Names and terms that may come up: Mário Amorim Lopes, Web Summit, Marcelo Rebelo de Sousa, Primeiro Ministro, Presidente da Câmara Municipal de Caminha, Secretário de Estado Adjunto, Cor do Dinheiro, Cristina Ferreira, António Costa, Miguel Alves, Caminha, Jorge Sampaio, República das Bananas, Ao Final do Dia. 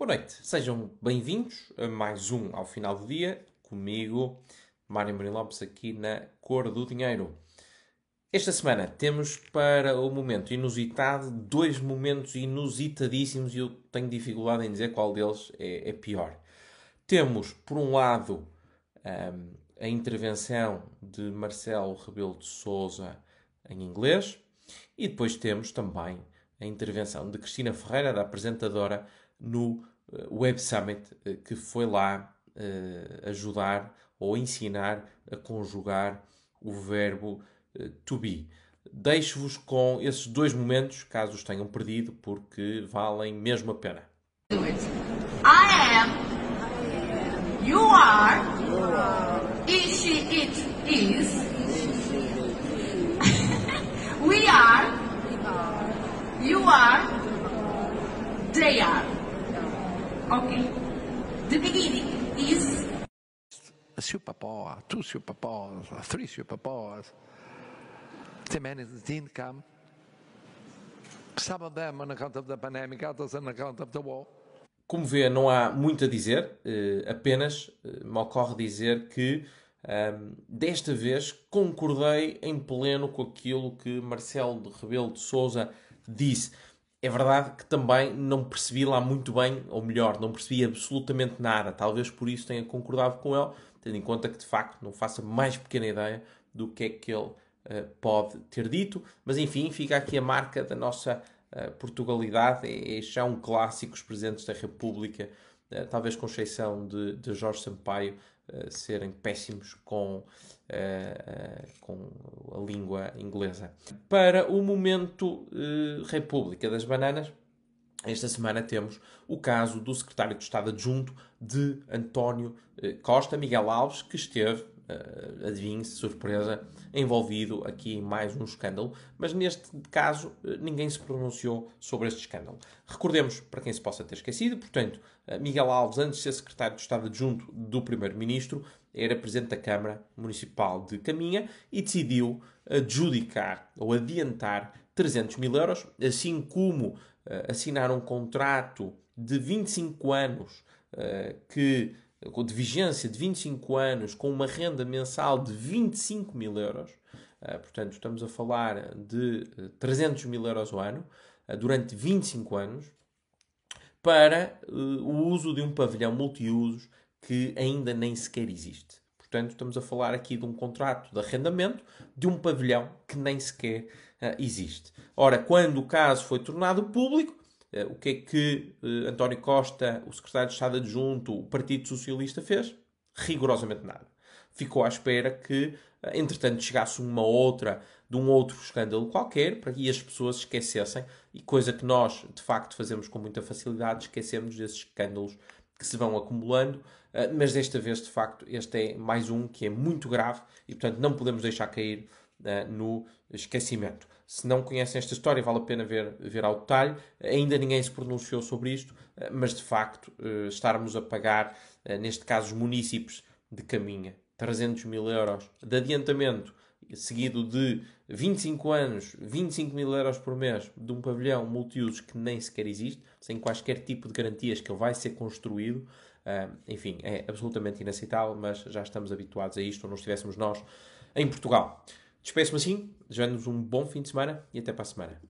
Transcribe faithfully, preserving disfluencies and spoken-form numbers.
Boa noite, sejam bem-vindos a mais um Ao Final do Dia, comigo, Mário Amorim Lopes, aqui na Cor do Dinheiro. Esta semana temos para o momento inusitado dois momentos inusitadíssimos e eu tenho dificuldade em dizer qual deles é, é pior. Temos, por um lado, um, a intervenção de Marcelo Rebelo de Sousa em inglês e depois temos também a intervenção de Cristina Ferreira, da apresentadora, no Web Summit, que foi lá uh, ajudar ou ensinar a conjugar o verbo uh, to be. Deixo-vos com esses dois momentos, caso os tenham perdido, porque valem mesmo a pena. I am, you are, is, she, it, is, we are, you are, they are. Ok. The beginning is superpower, two superpowers, three superpowers. They manage the income. Some of them on account of the pandemic, others on account of the war. Como vê, não há muito a dizer. Uh, apenas uh, me ocorre dizer que um, desta vez concordei em pleno com aquilo que Marcelo Rebelo de Sousa disse. É verdade que também não percebi lá muito bem, ou melhor, não percebi absolutamente nada. Talvez por isso tenha concordado com ele, tendo em conta que, de facto, não faço a mais pequena ideia do que é que ele uh, pode ter dito. Mas, enfim, fica aqui a marca da nossa uh, Portugalidade. É já um clássico, os Presidentes da República, uh, talvez com exceção de, de Jorge Sampaio, uh, serem péssimos com, uh, uh, com a língua inglesa. Para o momento uh, República das Bananas, esta semana temos o caso do Secretário de Estado Adjunto de António Costa, Miguel Alves, que esteve, adivinhe-se, surpresa, envolvido aqui em mais um escândalo, mas neste caso ninguém se pronunciou sobre este escândalo. Recordemos, para quem se possa ter esquecido, portanto, Miguel Alves, antes de ser Secretário de Estado Adjunto do Primeiro-Ministro, era Presidente da Câmara Municipal de Caminha e decidiu adjudicar ou adiantar trezentos mil euros, assim como assinar um contrato de vinte e cinco anos, que, de vigência de vinte e cinco anos, com uma renda mensal de vinte e cinco mil euros. Portanto, estamos a falar de trezentos mil euros ao ano, durante vinte e cinco anos, para o uso de um pavilhão multiusos que ainda nem sequer existe. Portanto, estamos a falar aqui de um contrato de arrendamento de um pavilhão que nem sequer uh, existe. Ora, quando o caso foi tornado público, uh, o que é que uh, António Costa, o Secretário de Estado Adjunto, o Partido Socialista fez? Rigorosamente nada. Ficou à espera que, uh, entretanto, chegasse uma outra, de um outro escândalo qualquer, para que as pessoas esquecessem, e coisa que nós, de facto, fazemos com muita facilidade, esquecemos desses escândalos que se vão acumulando, mas desta vez, de facto, este é mais um que é muito grave e, portanto, não podemos deixar cair uh, no esquecimento. Se não conhecem esta história, vale a pena ver, ver ao detalhe. Ainda ninguém se pronunciou sobre isto, uh, mas, de facto, uh, estarmos a pagar, uh, neste caso, os munícipes de Caminha, trezentos mil euros de adiantamento, seguido de vinte e cinco anos, vinte e cinco mil euros por mês, de um pavilhão multiusos que nem sequer existe, sem quaisquer tipo de garantias que ele vai ser construído. Uh, enfim, é absolutamente inaceitável, mas já estamos habituados a isto, ou não estivéssemos nós em Portugal. Despeço-me assim, desejando-vos um bom fim de semana e até para a semana.